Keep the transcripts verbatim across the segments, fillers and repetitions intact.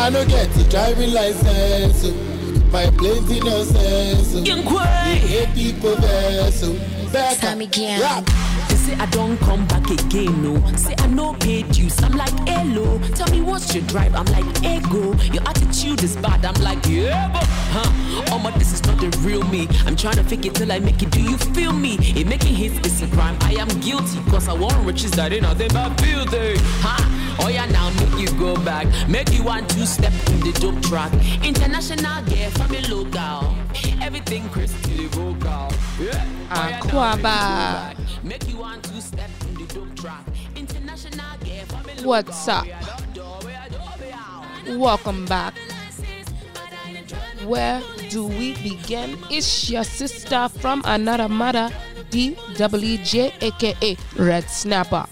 I don't get the driving license. My plenty no sense. The people vessel. Time again. Rap. They say I don't come back again, no. Say I no pay dues. I'm like, hello. Tell me what's your drive? I'm like, ego. Your attitude is bad. I'm like, yeah, but, huh? Oh my, this is not the real me. I'm trying to fake it till I make it. Do you feel me? It making hits is a crime. I am guilty, cause I want riches that ain't nothing but building. Huh? Oh yeah, now make you go back. Make you want to step in the dope track. International, yeah, family local. Everything Chris to the vocal. Yeah. Aquava. Make you want to step in the dope track. International, yeah, family local. What's up? Welcome back. Where do we begin? It's your sister from another mother, D W J, aka Red Snapper.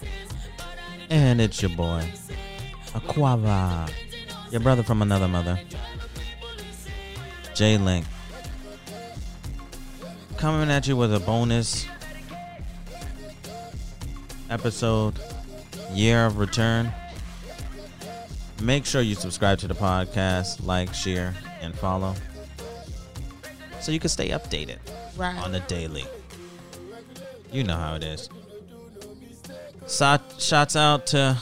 And it's your boy, Aquava, your brother from another mother, J-Link, coming at you with a bonus episode, Year of Return. Make sure you subscribe to the podcast, like, share, and follow, so you can stay updated right on the daily. You know how it is. So, shouts out to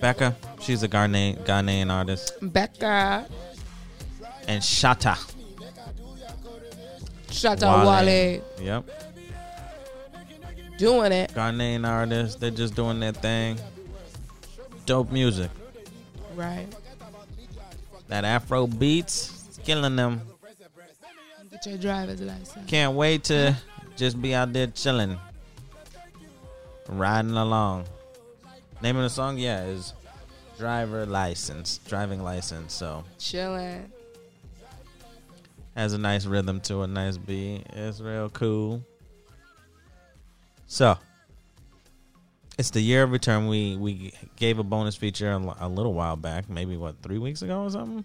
Becca. She's a Ghana- Ghanaian artist. Becca. And Shatta. Shatta Wale. Wale. Yep. Doing it. Ghanaian artists. They're just doing their thing. Dope music. Right. That Afro beats. It's killing them. Get your driver's license. Can't wait to just be out there chilling. Riding along. Name of the song, yeah, is Driver License. Driving License, so. Chillin'. Has a nice rhythm to a nice beat. It's real cool. So, it's the Year of Return. We we gave a bonus feature a, a little while back. Maybe, what, three weeks ago or something?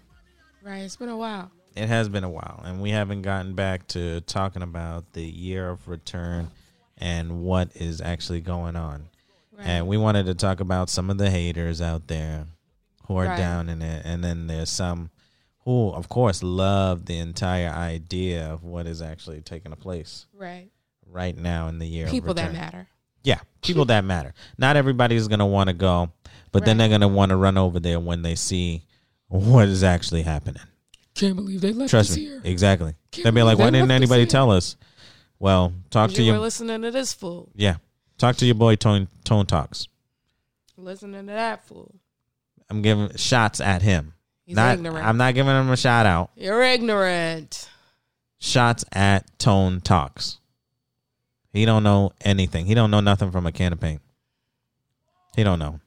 Right, it's been a while. It has been a while. And we haven't gotten back to talking about the Year of Return and what is actually going on. Right. And we wanted to talk about some of the haters out there who are right down in it. And then there's some who, of course, love the entire idea of what is actually taking place right right now in the year. People that matter. Yeah, people that matter. Not everybody's going to want to go, but right then they're going to want to run over there when they see what is actually happening. Can't believe they left Trust us me. Here. Exactly. Can't They'll be like, why didn't anybody tell us? Well, talk to you. We're listening to this fool. Yeah. Talk to your boy, Tone Tone Talks. Listening to that fool. I'm giving shots at him. He's not, ignorant. I'm not giving him a shout out. You're ignorant. Shots at Tone Talks. He don't know anything. He don't know nothing from a can of paint. He don't know.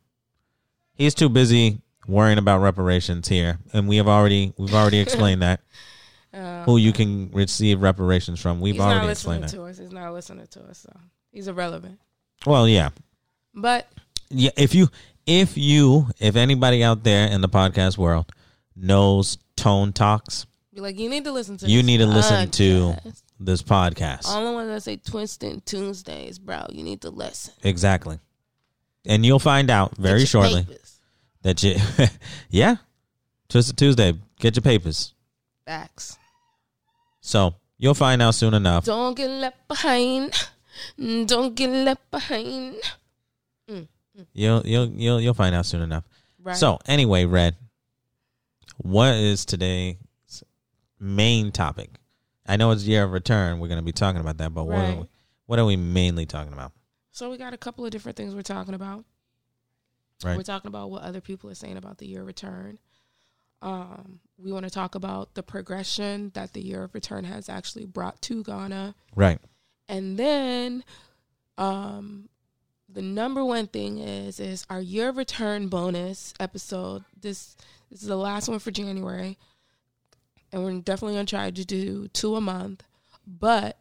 He's too busy worrying about reparations here. And we have already, we've already explained that. Uh, who you can receive reparations from. We've already explained that. He's not listening to us. He's not listening to us, so he's irrelevant. Well, yeah. But yeah, if you if you if anybody out there in the podcast world knows Tone Talks, you're like, you need to listen to You this need to listen podcast. to this podcast. All the ones that say Twisted Tuesdays, bro, you need to listen. Exactly. And you'll find out very shortly papers. that you yeah. Twisted Tuesday, get your papers. Facts. So, you'll find out soon enough. Don't get left behind. Don't get left behind. Mm, mm. You'll you'll you'll you'll find out soon enough. Right. So, anyway, Red, what is today's main topic? I know it's Year of Return. We're going to be talking about that, but right. what are we, what are we mainly talking about? So, we got a couple of different things we're talking about. Right. We're talking about what other people are saying about the Year of Return. Um, we want to talk about the progression that the Year of Return has actually brought to Ghana. Right. And then um, the number one thing is is our Year of Return bonus episode. This, this is the last one for January. And we're definitely going to try to do two a month. But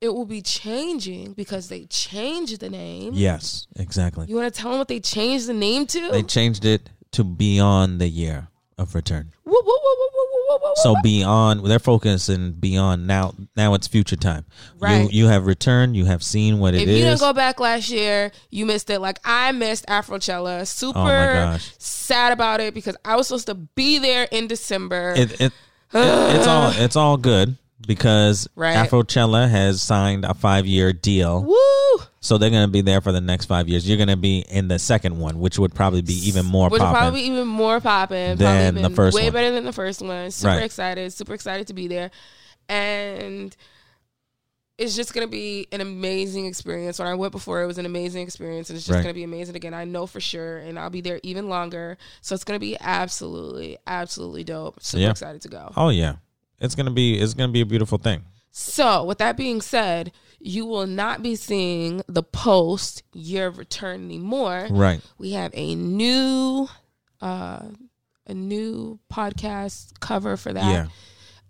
it will be changing because they changed the name. Yes, exactly. You want to tell them what they changed the name to? They changed it to Beyond the Year of Return. Woo, woo, woo, woo, woo, woo, woo, woo. So beyond, they're focusing beyond now. Now it's future time. Right. You, you have returned. You have seen what it if is. If you didn't go back last year, you missed it. Like I missed Afrochella. Super oh my gosh. sad about it because I was supposed to be there in December. It, it, it, it's all it's all good because right. Afrochella has signed a five year deal. Woo. So they're going to be there for the next five years. You're going to be in the second one, which would probably be even more popping. Which would probably be even more popping. Than the first one. Way better than the first one. Super right. excited. Super excited to be there. And it's just going to be an amazing experience. When I went before, it was an amazing experience. And it's just right. going to be amazing again. I know for sure. And I'll be there even longer. So it's going to be absolutely, absolutely dope. Super yeah. excited to go. Oh, yeah. It's going to be, it's going to be a beautiful thing. So, with that being said, you will not be seeing the post Year of Return anymore. Right. We have a new, uh, a new podcast cover for that. Yeah.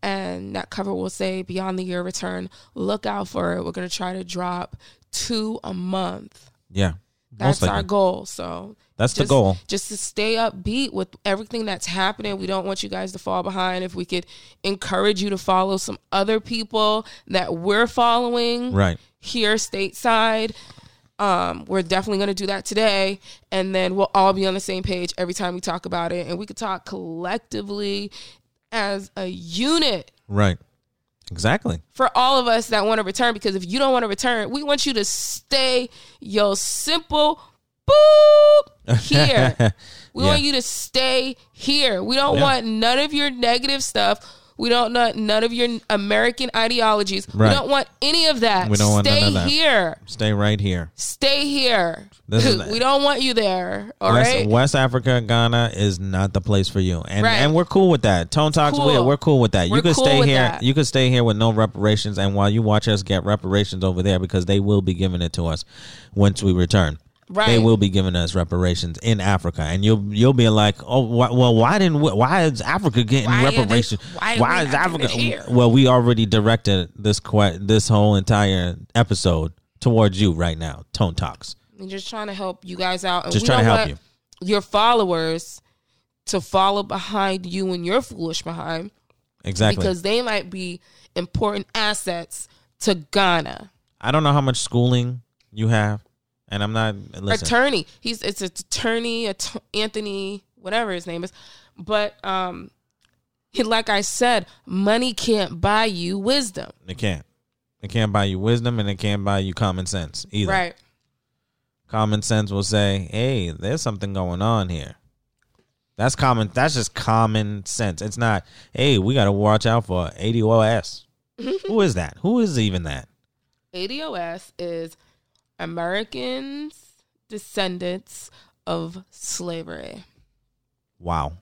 And that cover will say Beyond the Year of Return. Look out for it. We're going to try to drop two a month. Yeah. That's our goal. So that's just, the goal. Just to stay upbeat with everything that's happening. We don't want you guys to fall behind. If we could encourage you to follow some other people that we're following right here stateside, um, we're definitely going to do that today. And then we'll all be on the same page every time we talk about it. And we could talk collectively as a unit. Right. Exactly. For all of us that want to return, because if you don't want to return, we want you to stay your simple boop here. We yeah. want you to stay here. We don't yeah. want none of your negative stuff. We don't want none of your American ideologies. Right. We don't want any of that. We don't stay want none of here. That. Stay right here. Stay here. This is we don't want you there. All West, right. West Africa, Ghana is not the place for you, and right. and we're cool with that. Tone Talks, cool. we're, we're cool with that. We're you could cool stay here. That. You could stay here with no reparations, and while you watch us get reparations over there, because they will be giving it to us once we return. Right. They will be giving us reparations in Africa, and you'll you'll be like, oh, wh- well, why didn't we, why is Africa getting why reparations? They, why why is Africa here? Well, we already directed this que- this whole entire episode towards you right now, Tone Talks. I'm just trying to help you guys out. And just we trying to help you, your followers, to follow behind you and your foolish behind. Exactly, because they might be important assets to Ghana. I don't know how much schooling you have. And I'm not listen. attorney. He's it's an attorney, att- Anthony, whatever his name is. But um, he, like I said, money can't buy you wisdom. It can't. It can't buy you wisdom, and it can't buy you common sense either. Right. Common sense will say, "Hey, there's something going on here." That's common. That's just common sense. It's not, "Hey, we got to watch out for A D O S." Who is that? Who is even that? A D O S is Americans, descendants of slavery. Wow.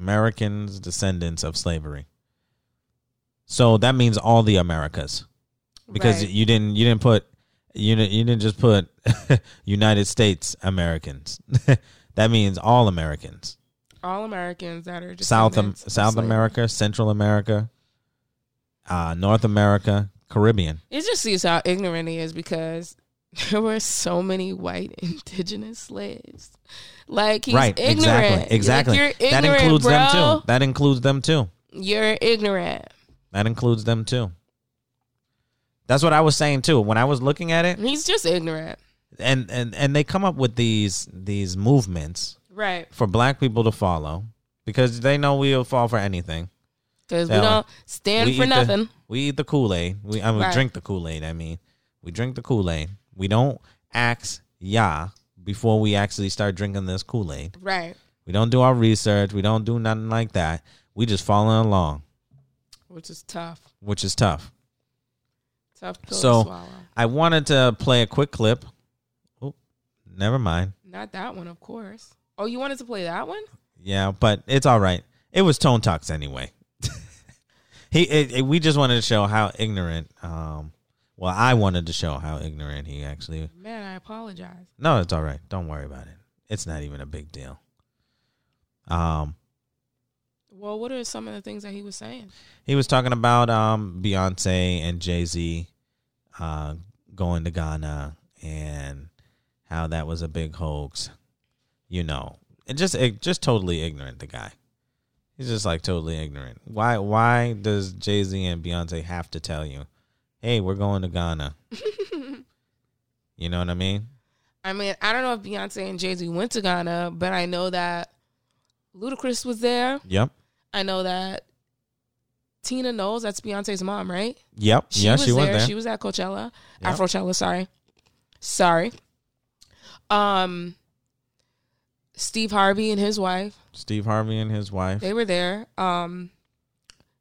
Americans, descendants of slavery. So that means all the Americas, because right. you didn't you didn't put you didn't, you didn't just put United States Americans. That means all Americans. All Americans that are South um, South slavery. America, Central America, uh, North America. Caribbean. It just sees how ignorant he is, because there were so many white indigenous slaves. Like, he's right, ignorant. Exactly. Exactly. Like, you're ignorant, that includes bro. them too. That includes them too. You're ignorant. That includes them too. That's what I was saying too. When I was looking at it, he's just ignorant. And and and they come up with these these movements, right, for black people to follow, because they know we'll fall for anything. Because we don't stand we for nothing. The, we eat the Kool-Aid. We I mean, right. drink the Kool-Aid, I mean. We drink the Kool-Aid. We don't ask ya before we actually start drinking this Kool-Aid. Right. We don't do our research. We don't do nothing like that. We just following along. Which is tough. Which is tough. Tough pill so, to swallow. I wanted to play a quick clip. Oh, never mind. Not that one, of course. Oh, you wanted to play that one? Yeah, but it's all right. It was Tone Talks anyway. He, it, it, we just wanted to show how ignorant. Um, well, I wanted to show how ignorant he actually. Man, I apologize. No, it's all right. Don't worry about it. It's not even a big deal. Um. Well, what are some of the things that he was saying? He was talking about um Beyonce and Jay-Z, uh, going to Ghana, and how that was a big hoax. You know, And just just totally ignorant, the guy. He's just like totally ignorant. Why why does Jay-Z and Beyonce have to tell you, hey, we're going to Ghana? You know what I mean? I mean, I don't know if Beyonce and Jay-Z went to Ghana, but I know that Ludacris was there. Yep. I know that Tina Knowles, that's Beyonce's mom, right? Yep. She yeah, was she there. was there. She was at Coachella. Yep. Afrochella, sorry. Sorry. Um, Steve Harvey and his wife. Steve Harvey and his wife. They were there. Um,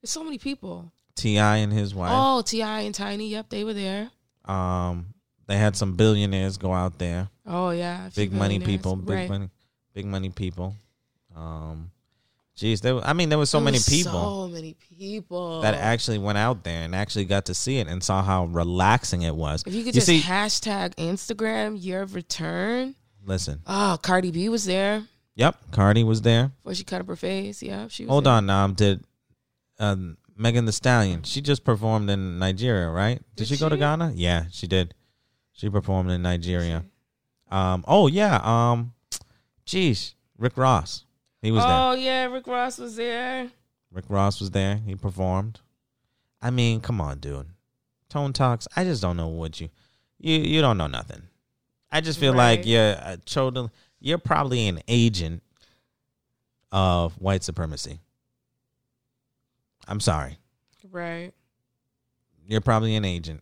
there's so many people. T I and his wife. Oh, T I and Tiny. Yep, they were there. Um, they had some billionaires go out there. Oh, yeah. Big money people. Big right. money Big money people. Um, Jeez, there, I mean, there were so there many was people. So many people that actually went out there and actually got to see it and saw how relaxing it was. If you could you just see, hashtag Instagram Year of Return. Listen. Oh, Cardi B was there. Yep, Cardi was there. Before she cut up her face, yeah, she was Hold there. on, um, did um, Megan Thee Stallion, she just performed in Nigeria, right? Did, did she, she go to Ghana? Yeah, she did. She performed in Nigeria. Um, oh, yeah. Um, geez, Rick Ross. He was oh, there. yeah, Rick Ross was there. Rick Ross was there. He performed. I mean, come on, dude. Tone Talks, I just don't know what you... You you don't know nothing. I just feel right. like you're a total, you're probably an agent of white supremacy. I'm sorry. Right. You're probably an agent.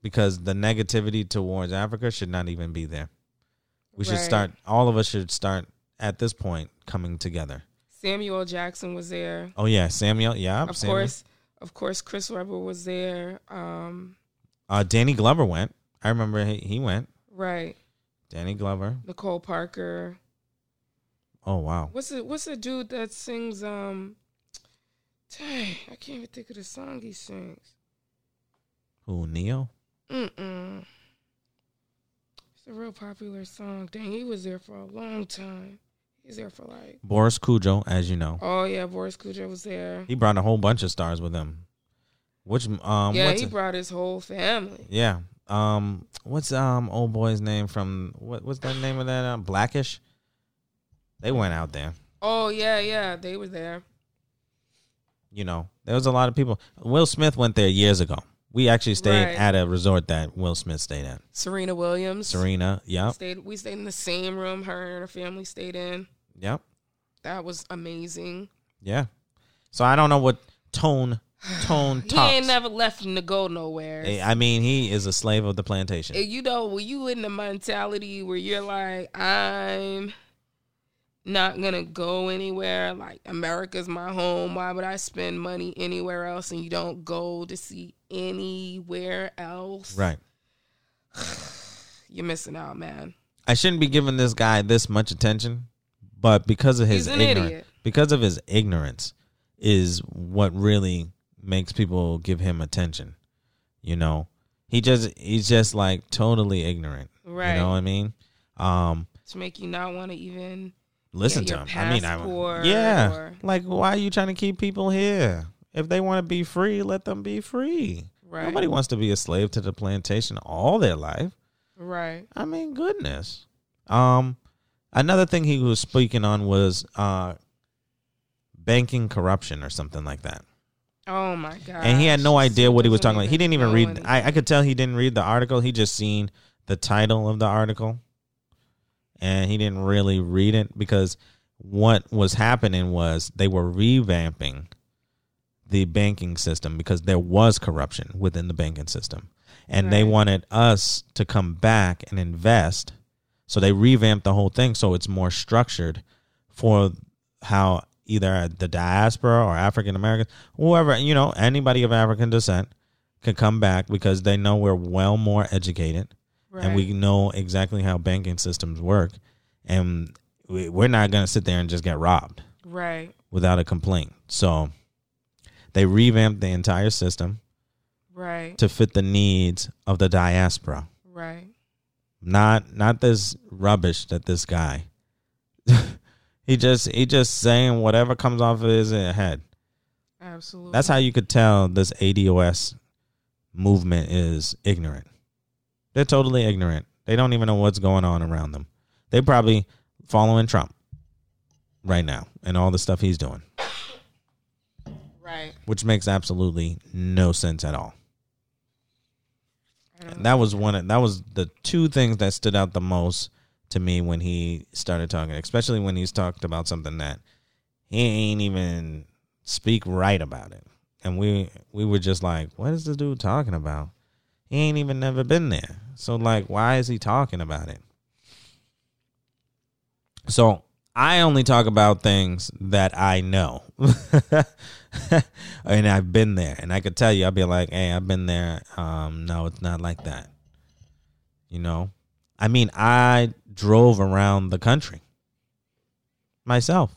Because the negativity towards Africa should not even be there. We right. should start... All of us should start... At this point, coming together. Samuel L. Jackson was there. Oh yeah, Samuel. Yeah, of Samuel. course, of course. Chris Webber was there. Um, uh, Danny Glover went. I remember he, he went. Right. Danny Glover. Nicole Parker. Oh wow. What's the What's the dude that sings? Um, dang, I can't even think of the song he sings. Who, Neo? Mm mm. It's a real popular song. Dang, he was there for a long time. He's there for like Boris Kodjoe, as you know. Oh yeah, Boris Kodjoe was there. He brought a whole bunch of stars with him. Which um, yeah, what's he it? brought his whole family. Yeah. Um, what's um old boy's name from what? What's the name of that? Um, Blackish. They went out there. Oh yeah, yeah, they were there. You know, there was a lot of people. Will Smith went there years ago. We actually stayed right. at a resort that Will Smith stayed at. Serena Williams. Serena, yeah. We stayed in the same room her and her family stayed in. Yep. That was amazing. Yeah. So I don't know what Tone Tone Talks. He ain't never left him to go nowhere. I mean, he is a slave of the plantation. You know, when you in the mentality where you're like, I'm not going to go anywhere. Like, America's my home. Why would I spend money anywhere else? And you don't go to see anywhere else. Right. You're missing out, man. I shouldn't be giving this guy this much attention, but because of his ignorance, because of his ignorance is what really makes people give him attention. You know, he just, he's just like totally ignorant. Right. You know what I mean? Um, to make you not want to even... Listen yeah, to him. I mean, I yeah. Or, like, why are you trying to keep people here? If they want to be free, let them be free. Right. Nobody wants to be a slave to the plantation all their life. Right. I mean, goodness. Um, another thing he was speaking on was uh, banking corruption or something like that. Oh my god! And he had no idea what he was talking about. He didn't even read. I, I could tell he didn't read the article. He just seen the title of the article. And he didn't really read it because what was happening was they were revamping the banking system because there was corruption within the banking system. And right. they wanted us to come back and invest. So they revamped the whole thing so it's more structured for how either the diaspora or African Americans, whoever, you know, anybody of African descent can come back because they know we're well more educated. Right. And we know exactly how banking systems work. And we, we're not going to sit there and just get robbed. Right. Without a complaint. So they revamped the entire system. Right. To fit the needs of the diaspora. Right. Not not this rubbish that this guy. he just he just saying whatever comes off of his head. Absolutely. That's how you could tell this A D O S movement is ignorant. They're totally ignorant. They don't even know what's going on around them. They probably following Trump. right now and all the stuff he's doing. Right. Which makes absolutely no sense at all. And that was one of, that was the two things that stood out the most to me when he started talking, especially when he's talked about something that he ain't even speak right about it. And we we were just like, what is this dude talking about? He ain't even never been there. So, like, why is he talking about it? So I only talk about things that I know. And I've been there. And I could tell you, I'd be like, hey, I've been there. Um, no, it's not like that. You know? I mean, I drove around the country myself.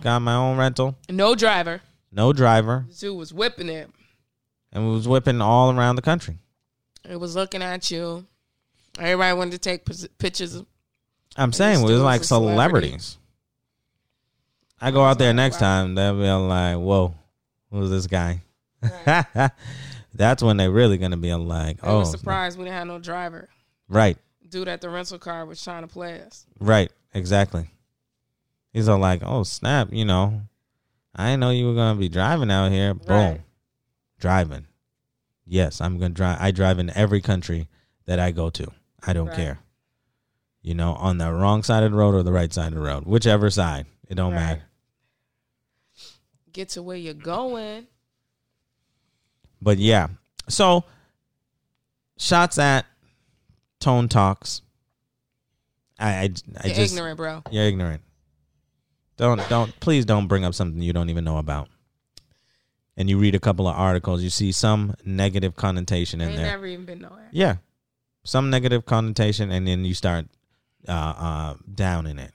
Got my own rental. No driver. No driver. This dude was whipping it. And we was whipping all around the country. It was looking at you. Everybody wanted to take pictures of I'm saying we was like celebrities. celebrities. I go out there next time, they'll be like, whoa, who's this guy? Right. That's when they're really going to be like, oh. I was surprised we didn't have no driver. Right. Dude at the rental car was trying to play us. Right, exactly. He's all like, oh, snap, you know. I didn't know you were going to be driving out here. Right. Boom. Driving. Yes, I'm going to drive. I drive in every country that I go to. I don't right. care. You know, on the wrong side of the road or the right side of the road. Whichever side. It don't right. matter. Get to where you're going. But, yeah. So, shots at Tone Talks. I, I, I you're just, ignorant, bro. You're ignorant. Don't, don't, please don't bring up something you don't even know about. And you read a couple of articles. You see some negative connotation in there. Ain't never even been nowhere. Yeah. Some negative connotation, and then you start uh, uh, down in it.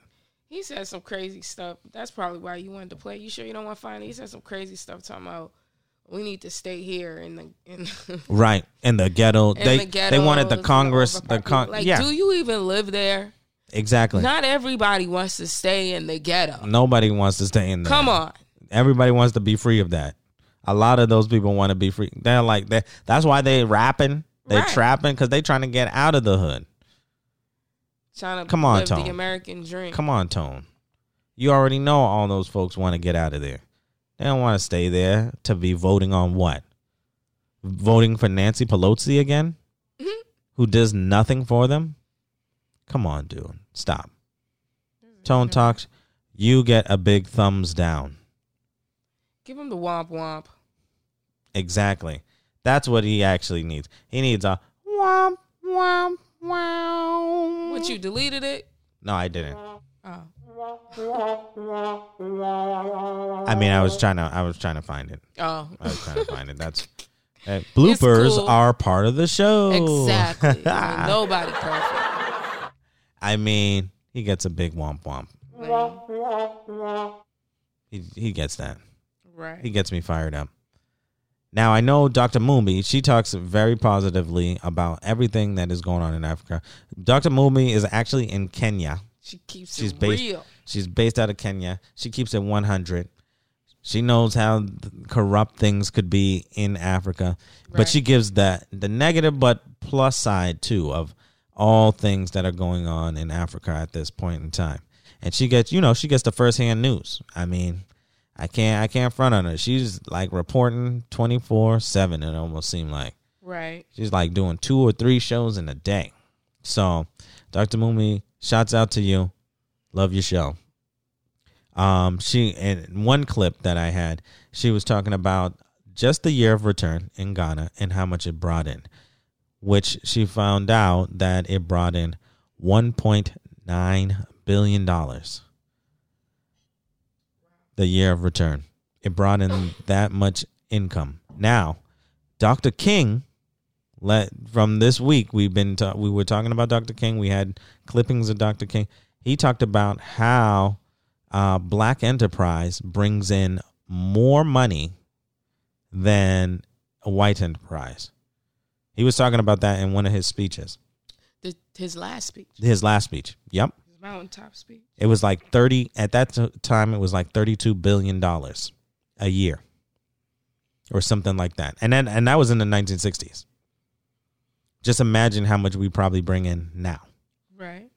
He said some crazy stuff. That's probably why you wanted to play. You sure you don't want to find it? He said some crazy stuff talking about we need to stay here in the in right in the ghetto. In they the ghetto, they wanted the Congress. The con- like, yeah. Do you even live there? Exactly. Not everybody wants to stay in the ghetto. Nobody wants to stay in the Come on. Everybody wants to be free of that. A lot of those people want to be free. They're like they. That's why they rapping. They right. trapping because they trying to get out of the hood. Trying to Come on, live Tone. The American dream. Come on, Tone. You already know all those folks want to get out of there. They don't want to stay there to be voting on what? Voting for Nancy Pelosi again? Mm-hmm. Who does nothing for them? Come on, dude. Stop. Mm-hmm. Tone Talks. You get a big thumbs down. Give him the womp womp. Exactly. That's what he actually needs. He needs a womp, womp, womp. What, you deleted it? No, I didn't. Oh. I mean, I was trying to I was trying to find it. Oh. I was trying to find it. That's uh, bloopers cool. are part of the show. Exactly. Nobody perfect. I mean, he gets a big womp, womp. Right. He, he gets that. Right. He gets me fired up. Now, I know Doctor Mumbi, she talks very positively about everything that is going on in Africa. Doctor Mumbi is actually in Kenya. She keeps she's it based, real. She's based out of Kenya. She keeps it one hundred. She knows how corrupt things could be in Africa. Right. But she gives that the negative but plus side, too, of all things that are going on in Africa at this point in time. And she gets, you know, she gets the firsthand news. I mean... I can't I can't front on her. She's like reporting twenty-four seven, it almost seemed like. Right. She's like doing two or three shows in a day. So, Doctor Mumbi, shouts out to you. Love your show. Um, she in one clip that I had, she was talking about just the Year of Return in Ghana and how much it brought in, which she found out that it brought in one point nine billion dollars. The Year of Return. It brought in that much income. Now, Doctor King, let from this week, we've been ta- we were talking about Doctor King. We had clippings of Doctor King. He talked about how uh, black enterprise brings in more money than a white enterprise. He was talking about that in one of his speeches. The, his last speech. His last speech. Yep. Mountaintop speech. It was like thirty at that t- time. It was like thirty-two billion dollars a year, or something like that. And then, and that was in the nineteen sixties. Just imagine how much we probably bring in now. Right.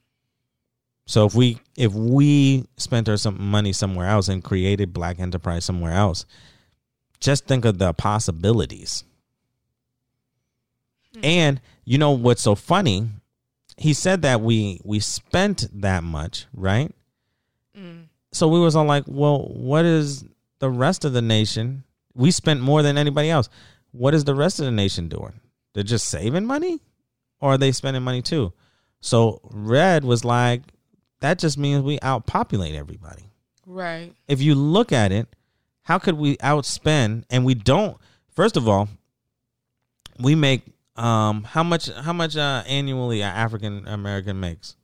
So if we if we spent our some money somewhere else and created black enterprise somewhere else, just think of the possibilities. Mm-hmm. And you know what's so funny? He said that we we spent that much, right? Mm. So we was all like, well, what is the rest of the nation? We spent more than anybody else. What is the rest of the nation doing? They're just saving money, or are they spending money too? So Red was like, that just means we outpopulate everybody. Right. If you look at it, how could we outspend? And we don't. First of all, we make um, how much? How much uh, annually an African American makes?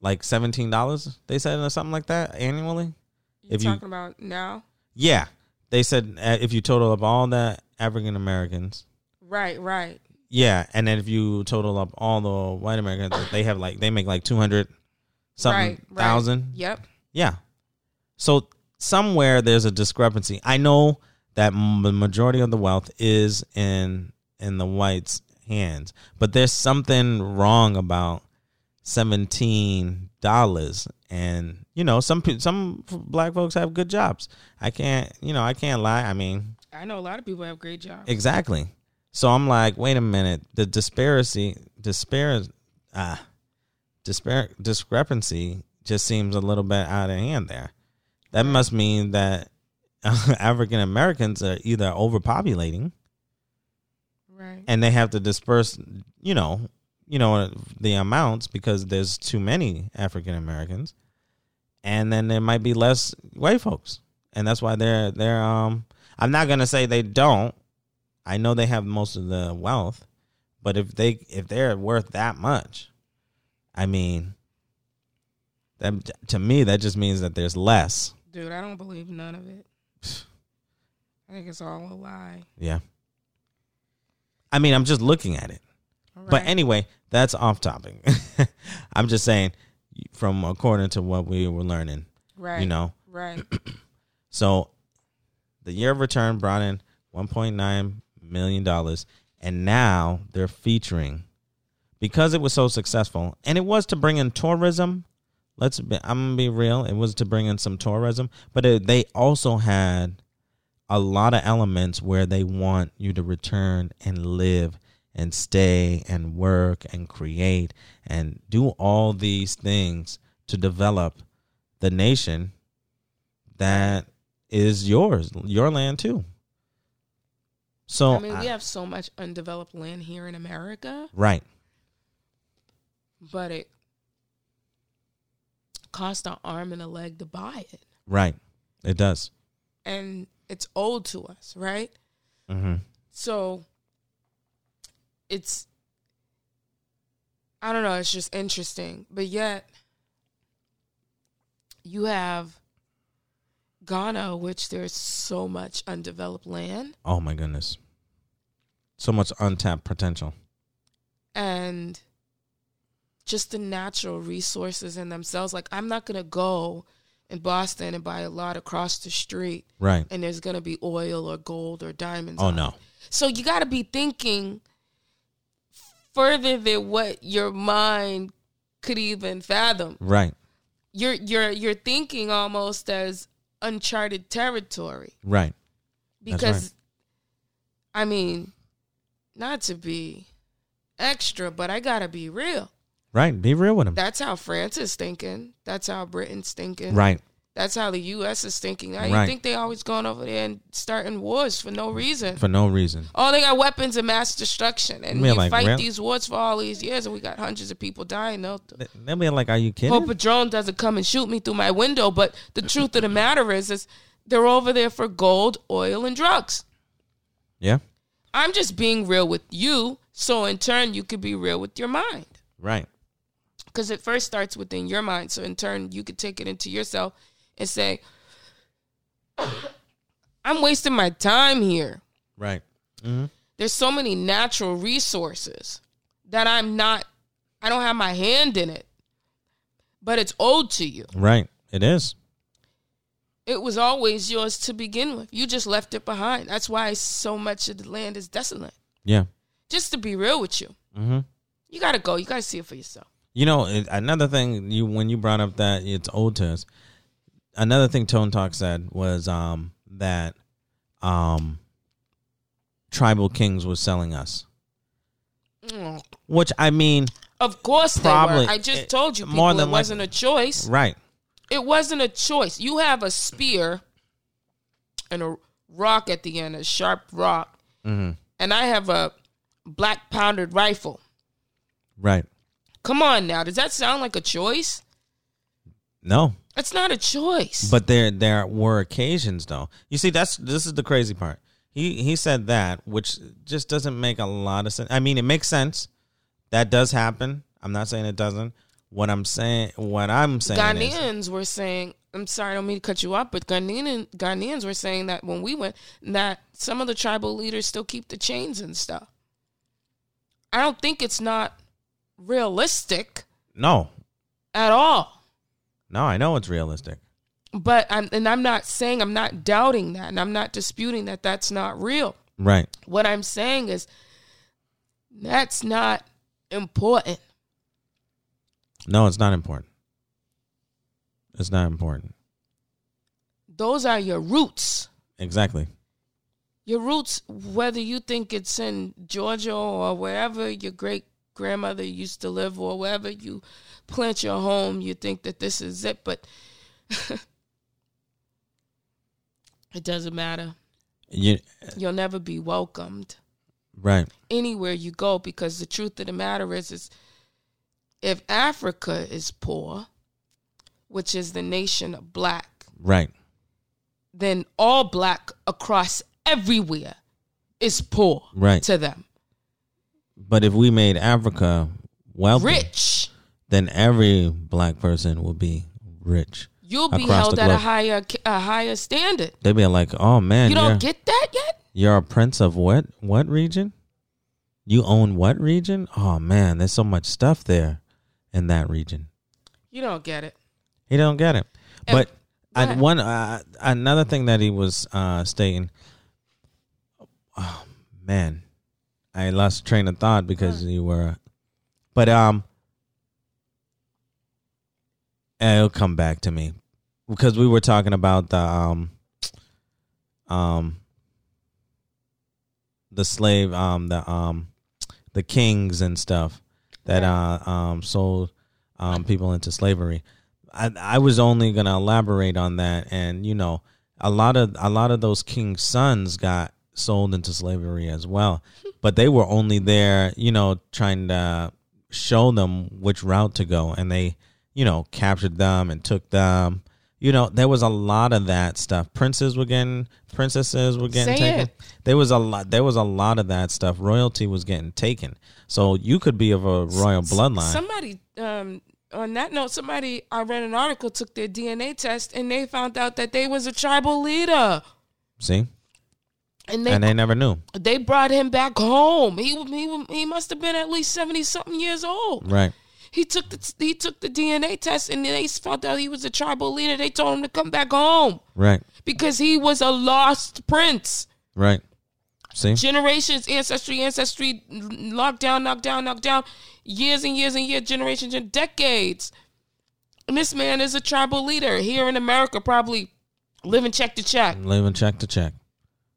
Like seventeen dollars? They said, or something like that annually. You're if talking you, about now? Yeah, they said uh, if you total up all the African Americans. Right. Right. Yeah, and then if you total up all the white Americans, they have like they make like two hundred. Something right, right. thousand. Yep. Yeah. So somewhere there's a discrepancy. I know that m- the majority of the wealth is in in the whites' hands, but there's something wrong about seventeen dollars. And you know, some pe- some black folks have good jobs. I can't, you know, I can't lie. I mean, I know a lot of people have great jobs. Exactly. So I'm like, wait a minute, the disparity, disparity, ah. Uh, Dispar- discrepancy just seems a little bit out of hand there. That must mean that uh, African Americans are either overpopulating, right, and they have to disperse, you know, you know the amounts because there's too many African Americans, and then there might be less white folks, and that's why they're they're. Um, I'm not gonna say they don't. I know they have most of the wealth, but if they if they're worth that much. I mean, that to me, that just means that there's less. Dude, I don't believe none of it. I think it's all a lie. Yeah. I mean, I'm just looking at it. Right. But anyway, that's off topic. I'm just saying, from according to what we were learning. Right. You know? Right. So, the Year of Return brought in one point nine million dollars, and now they're featuring... Because it was so successful, and it was to bring in tourism. Let's be, I'm gonna be real. It was to bring in some tourism, but it, they also had a lot of elements where they want you to return and live and stay and work and create and do all these things to develop the nation that is yours, your land too. So I mean, we I, have so much undeveloped land here in America, right? But it costs an arm and a leg to buy it. Right. It does. And it's old to us, right? Mm-hmm. So it's, I don't know, it's just interesting. But yet, you have Ghana, which there's so much undeveloped land. Oh, my goodness. So much untapped potential. And... just the natural resources in themselves. Like, I'm not going to go in Boston and buy a lot across the street. Right. And there's going to be oil or gold or diamonds. Oh, on no. It. So you got to be thinking further than what your mind could even fathom. Right. You're, you're, you're thinking almost as uncharted territory. Right. Because, that's right. I mean, not to be extra, but I got to be real. Right, be real with them. That's how France is thinking. That's how Britain's thinking. Right. That's how the U S is thinking. I right. think they always going over there and starting wars for no reason. For no reason. Oh, they got weapons of mass destruction. And we like, fight real? These wars for all these years, and we got hundreds of people dying. They'll, They'll be like, are you kidding? Hope Padron doesn't come and shoot me through my window. But the truth of the matter is, is they're over there for gold, oil, and drugs. Yeah. I'm just being real with you, so in turn you could be real with your mind. Right. Because it first starts within your mind. So in turn, you could take it into yourself and say, I'm wasting my time here. Right. Mm-hmm. There's so many natural resources that I'm not, I don't have my hand in it, but it's owed to you. Right. It is. It was always yours to begin with. You just left it behind. That's why so much of the land is desolate. Yeah. Just to be real with you. Mm-hmm. You got to go. You got to see it for yourself. You know, it, another thing, you when you brought up that it's old to us, another thing Tone Talk said was um, that um, Tribal Kings was selling us. Mm. Which, I mean... Of course probably, they were. I just it, told you people more than it wasn't like, a choice. Right. It wasn't a choice. You have a spear and a rock at the end, a sharp rock, mm-hmm. and I have a black powdered rifle. Right. Come on now. Does that sound like a choice? No. It's not a choice. But there there were occasions though. You see, that's this is the crazy part. He he said that, which just doesn't make a lot of sense. I mean, it makes sense. That does happen. I'm not saying it doesn't. What I'm saying what I'm saying Ghanaians is, were saying I'm sorry, I don't mean to cut you off, but Ghanaian, Ghanaians were saying that when we went that some of the tribal leaders still keep the chains and stuff. I don't think it's not realistic. No. At all. No, I know it's realistic. But I'm, and I'm not saying, I'm not doubting that, and I'm not disputing that that's not real. Right. What I'm saying is that's not important. No, it's not important. It's not important. Those are your roots. Exactly. Your roots, whether you think it's in Georgia or wherever your great-grandmother used to live or wherever you plant your home, you think that this is it, but it doesn't matter. You, You'll never be welcomed. Right. Anywhere you go, because the truth of the matter is, is if Africa is poor, which is the nation of black, right, then all black across everywhere is poor, right, to them. But if we made Africa wealthy, rich, then every black person will be rich. You'll be held at a higher a higher standard. They'd be like, "Oh man, you don't get that yet? You're a prince of what? What region? You own what region? Oh man, there's so much stuff there in that region. You don't get it. He don't get it." And but I, one uh, another thing that he was uh, stating, oh man, I lost train of thought because huh. you were, but um, it'll come back to me because we were talking about the um, um, the slave, um, the um, the kings and stuff that uh, um sold um people into slavery. I, I was only going to elaborate on that. And, you know, a lot of a lot of those king's sons got sold into slavery as well. But they were only there, you know, trying to show them which route to go. And they, you know, captured them and took them. You know, there was a lot of that stuff. Princes were getting princesses were getting Say taken. It. There was a lot. There was a lot of that stuff. Royalty was getting taken. So you could be of a royal bloodline. Somebody um on that note, somebody, I read an article, took their D N A test, and they found out that they was a tribal leader. See? And they, and they never knew. They brought him back home. He he he must have been at least seventy-something years old. Right. He took the he took the D N A test, and they found out he was a tribal leader. They told him to come back home. Right. Because he was a lost prince. Right. See? Generations, ancestry, ancestry, locked down, knocked down, knocked down, years and years and years, generations and decades. And this man is a tribal leader here in America, probably living check to check. Living check to check.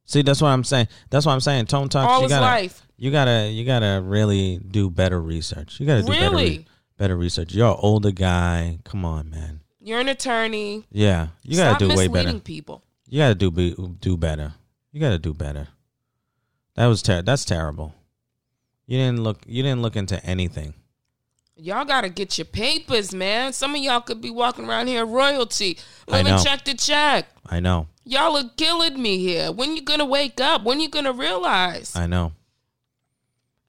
See, that's what I'm saying. That's what I'm saying. Tone Talks, all you his gotta, life. You gotta, you gotta really do better research. You gotta do really? better, re- better research. You're an older guy. Come on, man. You're an attorney. Yeah, you gotta Stop do way better. People. You gotta do be, do better. You gotta do better. That was ter- that's terrible. You didn't look you didn't look into anything. Y'all gotta get your papers, man. Some of y'all could be walking around here royalty. Let me check the check. I know. Y'all are killing me here. When you gonna wake up? When you gonna realize? I know.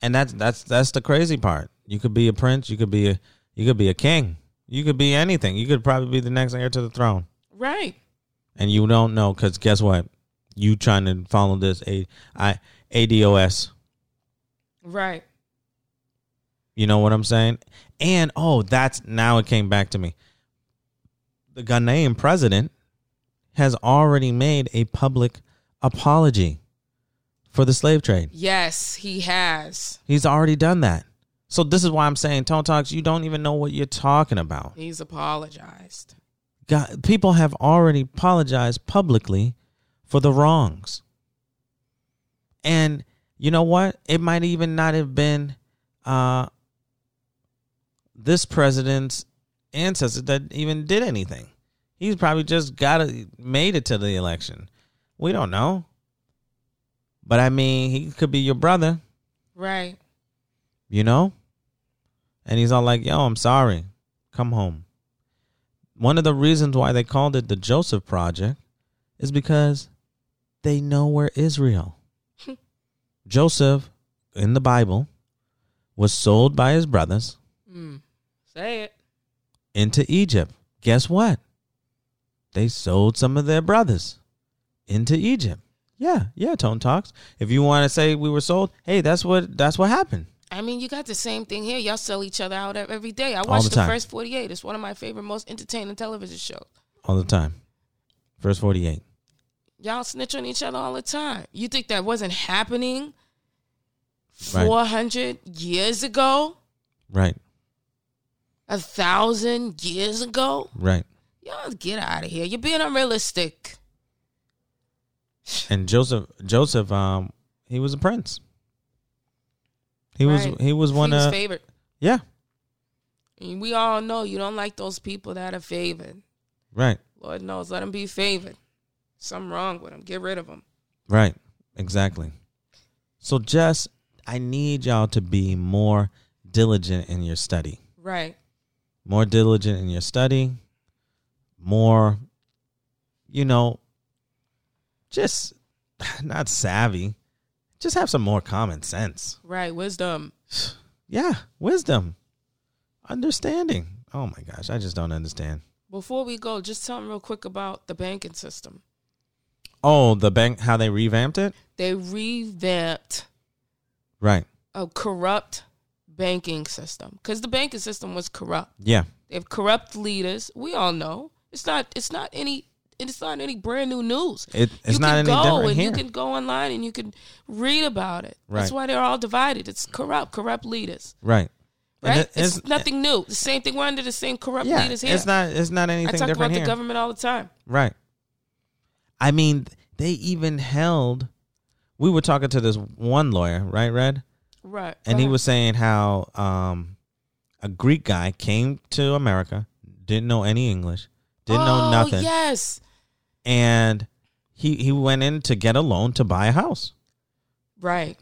And that's that's that's the crazy part. You could be a prince, you could be a you could be a king. You could be anything. You could probably be the next heir to the throne. Right. And you don't know, because guess what? You trying to follow this A I A D O S. Right. You know what I'm saying? And, oh, that's, now it came back to me. The Ghanaian president has already made a public apology for the slave trade. Yes, he has. He's already done that. So this is why I'm saying, Tone Talks, you don't even know what you're talking about. He's apologized. God, people have already apologized publicly for the wrongs. And you know what? It might even not have been uh, this president's ancestor that even did anything. He's probably just got a, made it to the election. We don't know. But I mean, he could be your brother. Right. You know? And he's all like, yo, I'm sorry. Come home. One of the reasons why they called it the Joseph Project is because they know where Israel. Joseph, in the Bible, was sold by his brothers. Mm, say it. Into Egypt. Guess what? They sold some of their brothers into Egypt. Yeah, yeah, Tone Talks. If you want to say we were sold, hey, that's what that's what happened. I mean, you got the same thing here. Y'all sell each other out every day. I watch the, the First forty-eight. It's one of my favorite, most entertaining television shows. All the time. First forty-eight. Y'all snitch on each other all the time. You think that wasn't happening four hundred right. years ago? Right. A thousand years ago? Right. Y'all get out of here. You're being unrealistic. And Joseph, Joseph, um, he was a prince. He right. was, he was one he was of favored. Yeah. And we all know you don't like those people that are favored. Right. Lord knows, let them be favored. Something wrong with them. Get rid of them. Right. Exactly. So just, I need y'all to be more diligent in your study. Right. More diligent in your study. More, you know, just not savvy. Just have some more common sense. Right. Wisdom. Yeah. Wisdom. Understanding. Oh, my gosh. I just don't understand. Before we go, just tell them real quick about the banking system. Oh, the bank, how they revamped it? They revamped. Right. A corrupt banking system. Because the banking system was corrupt. Yeah. They have corrupt leaders. We all know. It's not, it's not any... It's not any brand new news. It, it's you not can any go different and here. You can go online and you can read about it. Right. That's why they're all divided. It's corrupt, corrupt leaders. Right. Right. It, it's, it's nothing new. The same thing. We're under the same corrupt yeah, leaders here. It's not. It's not anything different. I talk different about here. The government all the time. Right. I mean, they even held. We were talking to this one lawyer, right, Red? Right. And he was saying how um, a Greek guy came to America, didn't know any English, didn't oh, know nothing. Yes. And he he went in to get a loan to buy a house. Right.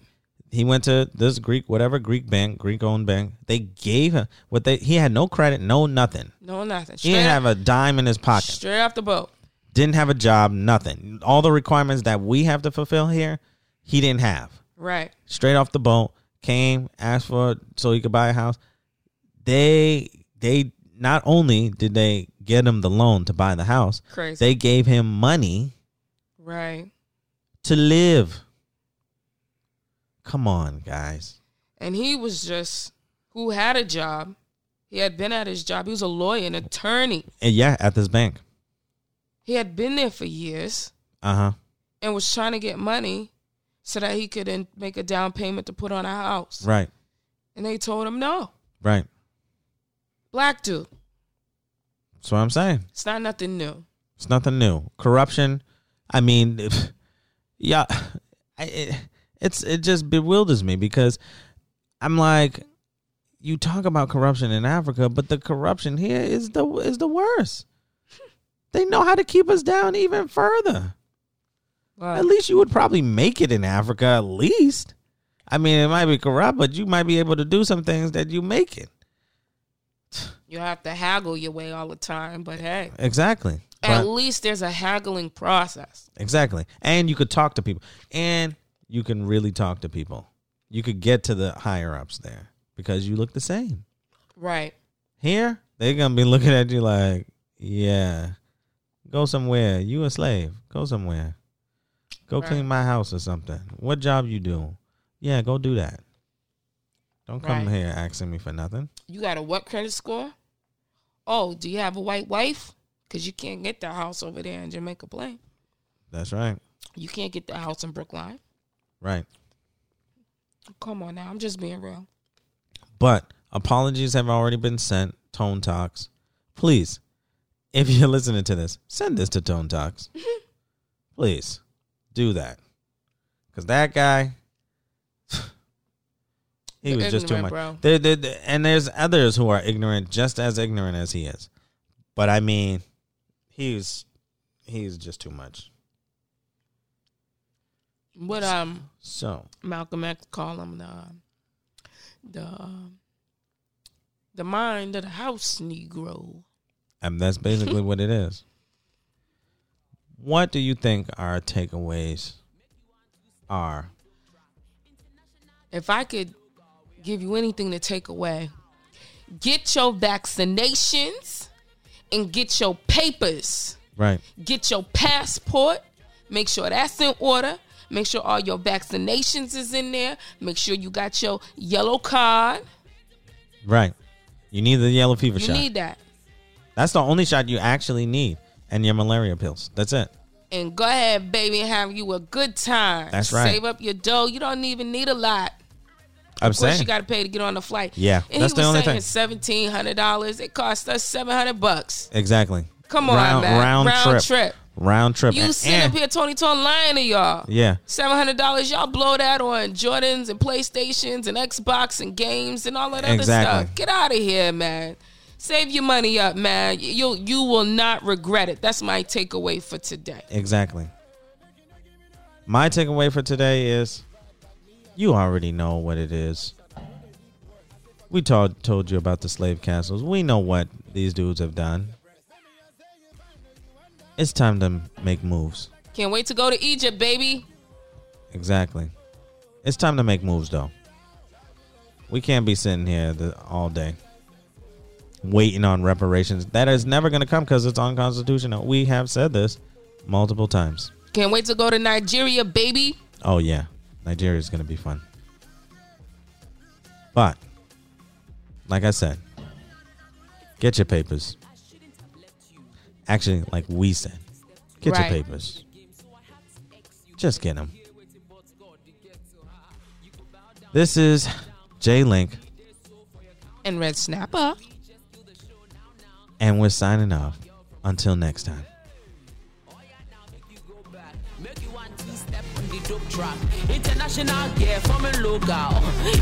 He went to this Greek, whatever Greek bank, Greek-owned bank. They gave him what they. He had no credit, no nothing. No nothing. Straight he didn't have a dime in his pocket. Straight off the boat. Didn't have a job, nothing. All the requirements that we have to fulfill here, he didn't have. Right. Straight off the boat, came, asked for it so he could buy a house. They they not only did they get him the loan to buy the house. Crazy. They gave him money. Right. To live. Come on, guys. And he was just, who had a job. He had been at his job. He was a lawyer, an attorney. And yeah, at this bank. He had been there for years. Uh-huh. And was trying to get money so that he could then make a down payment to put on a house. Right. And they told him no. Right. Black dude. That's what I'm saying. It's not nothing new. It's nothing new. Corruption. I mean, if, yeah, it, it's it just bewilders me because I'm like, you talk about corruption in Africa, but the corruption here is the is the worst. They know how to keep us down even further. Wow. At least you would probably make it in Africa. At least, I mean, it might be corrupt, but you might be able to do some things that you make it. You have to haggle your way all the time, but hey. Exactly. At but, least there's a haggling process. Exactly. And you could talk to people. And you can really talk to people. You could get to the higher-ups there because you look the same. Right. Here, they're going to be looking at you like, yeah, go somewhere. You a slave. Go somewhere. Go right. Clean my house or something. What job you do? Yeah, go do that. Don't come right. here asking me for nothing. You got a what credit score? Oh, do you have a white wife? Because you can't get that house over there in Jamaica Plain. That's right. You can't get that house in Brookline. Right. Come on now. I'm just being real. But apologies have already been sent. Tone Talks. Please, if you're listening to this, send this to Tone Talks. Please do that. Because that guy, he They're was just too much. They're, they're, they're, and there's others who are ignorant, just as ignorant as he is. But I mean, he's he's just too much. What um so Malcolm X call him the the the mind of the house Negro. And that's basically what it is. What do you think our takeaways are? If I could give you anything to take away, get your vaccinations and get your papers. Right. Get your passport. Make sure that's in order. Make sure all your vaccinations is in there. Make sure you got your yellow card. Right. You need the yellow fever you shot. You need that. That's the only shot you actually need. And your malaria pills. That's it. And go ahead, baby, and have you a good time. That's right. Save up your dough. You don't even need a lot. I'm of course saying. You got to pay to get on the flight. Yeah. And that's he was the only saying thing. seventeen hundred dollars. It cost us seven hundred bucks. Exactly. Come on, round, man. Round, round trip. trip. Round trip. You sitting eh. up here, Tony Tone, lying to y'all. Yeah. seven hundred dollars. Y'all blow that on Jordans and PlayStations and Xbox and games and all that other exactly. stuff. Get out of here, man. Save your money up, man. You you will not regret it. That's my takeaway for today. Exactly. My takeaway for today is you already know what it is. We told, told you about the slave castles. We know what these dudes have done. It's time to make moves. Can't wait to go to Egypt, baby. Exactly. It's time to make moves, though. We can't be sitting here the, all day. Waiting on reparations. That is never going to come because it's unconstitutional. We have said this multiple times. Can't wait to go to Nigeria, baby. Oh, yeah. Nigeria is going to be fun. But, like I said, get your papers. Actually, like we said, get right. your papers. Just get them. This is J-Link. And Red Snapper. And we're signing off. Until next time. International gear from a local.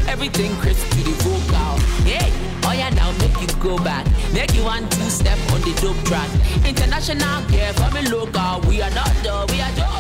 Everything crisp to the vocal. Yeah, oh yeah, now make you go back. Make you one two step on the dope track. International gear from a local. We are not done, we are done.